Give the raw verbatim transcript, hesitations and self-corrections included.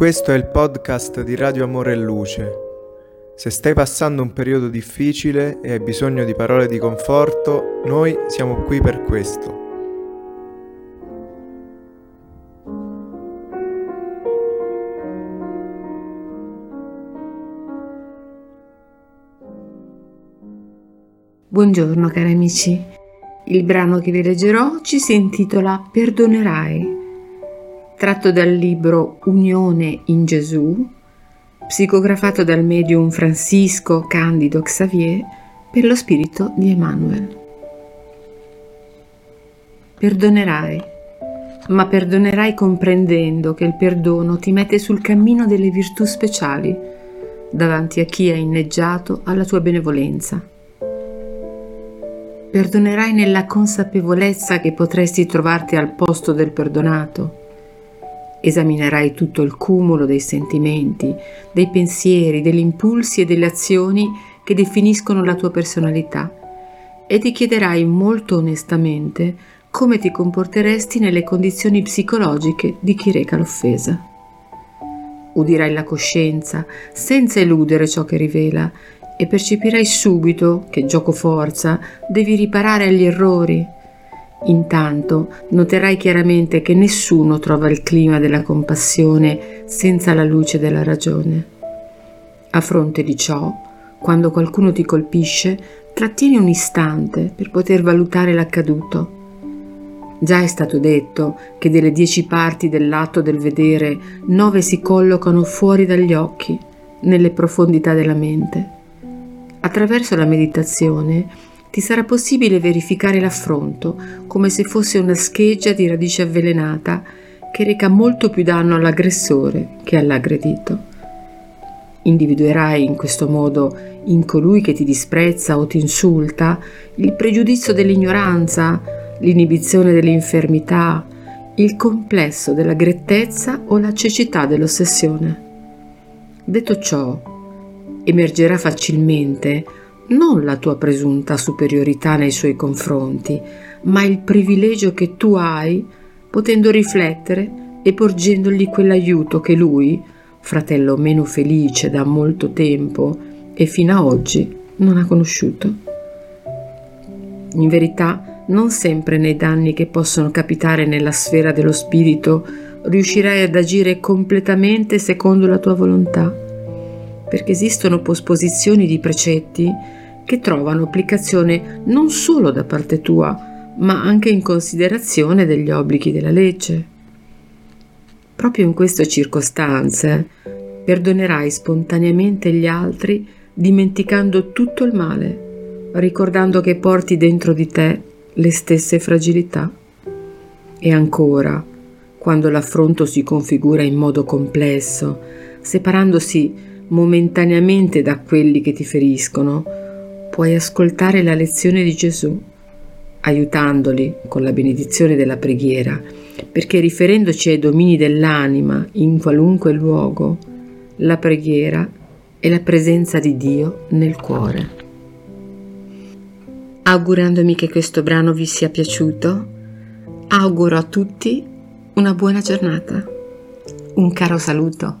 Questo è il podcast di Radio Amore e Luce. Se stai passando un periodo difficile e hai bisogno di parole di conforto, noi siamo qui per questo. Buongiorno cari amici. Il brano che vi leggerò ci si intitola Perdonerai, tratto dal libro Unione in Gesù, psicografato dal medium Francisco Candido Xavier per lo spirito di Emmanuel. Perdonerai, ma perdonerai comprendendo che il perdono ti mette sul cammino delle virtù speciali davanti a chi è inneggiato alla tua benevolenza. Perdonerai nella consapevolezza che potresti trovarti al posto del perdonato. Esaminerai tutto il cumulo dei sentimenti, dei pensieri, degli impulsi e delle azioni che definiscono la tua personalità e ti chiederai molto onestamente come ti comporteresti nelle condizioni psicologiche di chi reca l'offesa. Udirai la coscienza senza eludere ciò che rivela e percepirai subito che, giocoforza, devi riparare agli errori. Intanto noterai chiaramente che nessuno trova il clima della compassione senza la luce della ragione. A fronte di ciò, quando qualcuno ti colpisce, trattieni un istante per poter valutare l'accaduto. Già è stato detto che delle dieci parti dell'atto del vedere, nove si collocano fuori dagli occhi, nelle profondità della mente. Attraverso la meditazione ti sarà possibile verificare l'affronto come se fosse una scheggia di radice avvelenata che reca molto più danno all'aggressore che all'aggredito. Individuerai in questo modo in colui che ti disprezza o ti insulta il pregiudizio dell'ignoranza, l'inibizione dell'infermità, il complesso della grettezza o la cecità dell'ossessione. Detto ciò, emergerà facilmente non la tua presunta superiorità nei suoi confronti, ma il privilegio che tu hai, potendo riflettere e porgendogli quell'aiuto che lui, fratello meno felice da molto tempo e fino a oggi, non ha conosciuto. In verità, non sempre nei danni che possono capitare nella sfera dello spirito riuscirai ad agire completamente secondo la tua volontà, perché esistono posposizioni di precetti che trovano applicazione non solo da parte tua, ma anche in considerazione degli obblighi della legge. Proprio in queste circostanze perdonerai spontaneamente gli altri, dimenticando tutto il male, ricordando che porti dentro di te le stesse fragilità. E ancora, quando l'affronto si configura in modo complesso, separandosi momentaneamente da quelli che ti feriscono, puoi ascoltare la lezione di Gesù, aiutandoli con la benedizione della preghiera, perché riferendoci ai domini dell'anima in qualunque luogo, la preghiera è la presenza di Dio nel cuore. Augurandomi che questo brano vi sia piaciuto, auguro a tutti una buona giornata. Un caro saluto.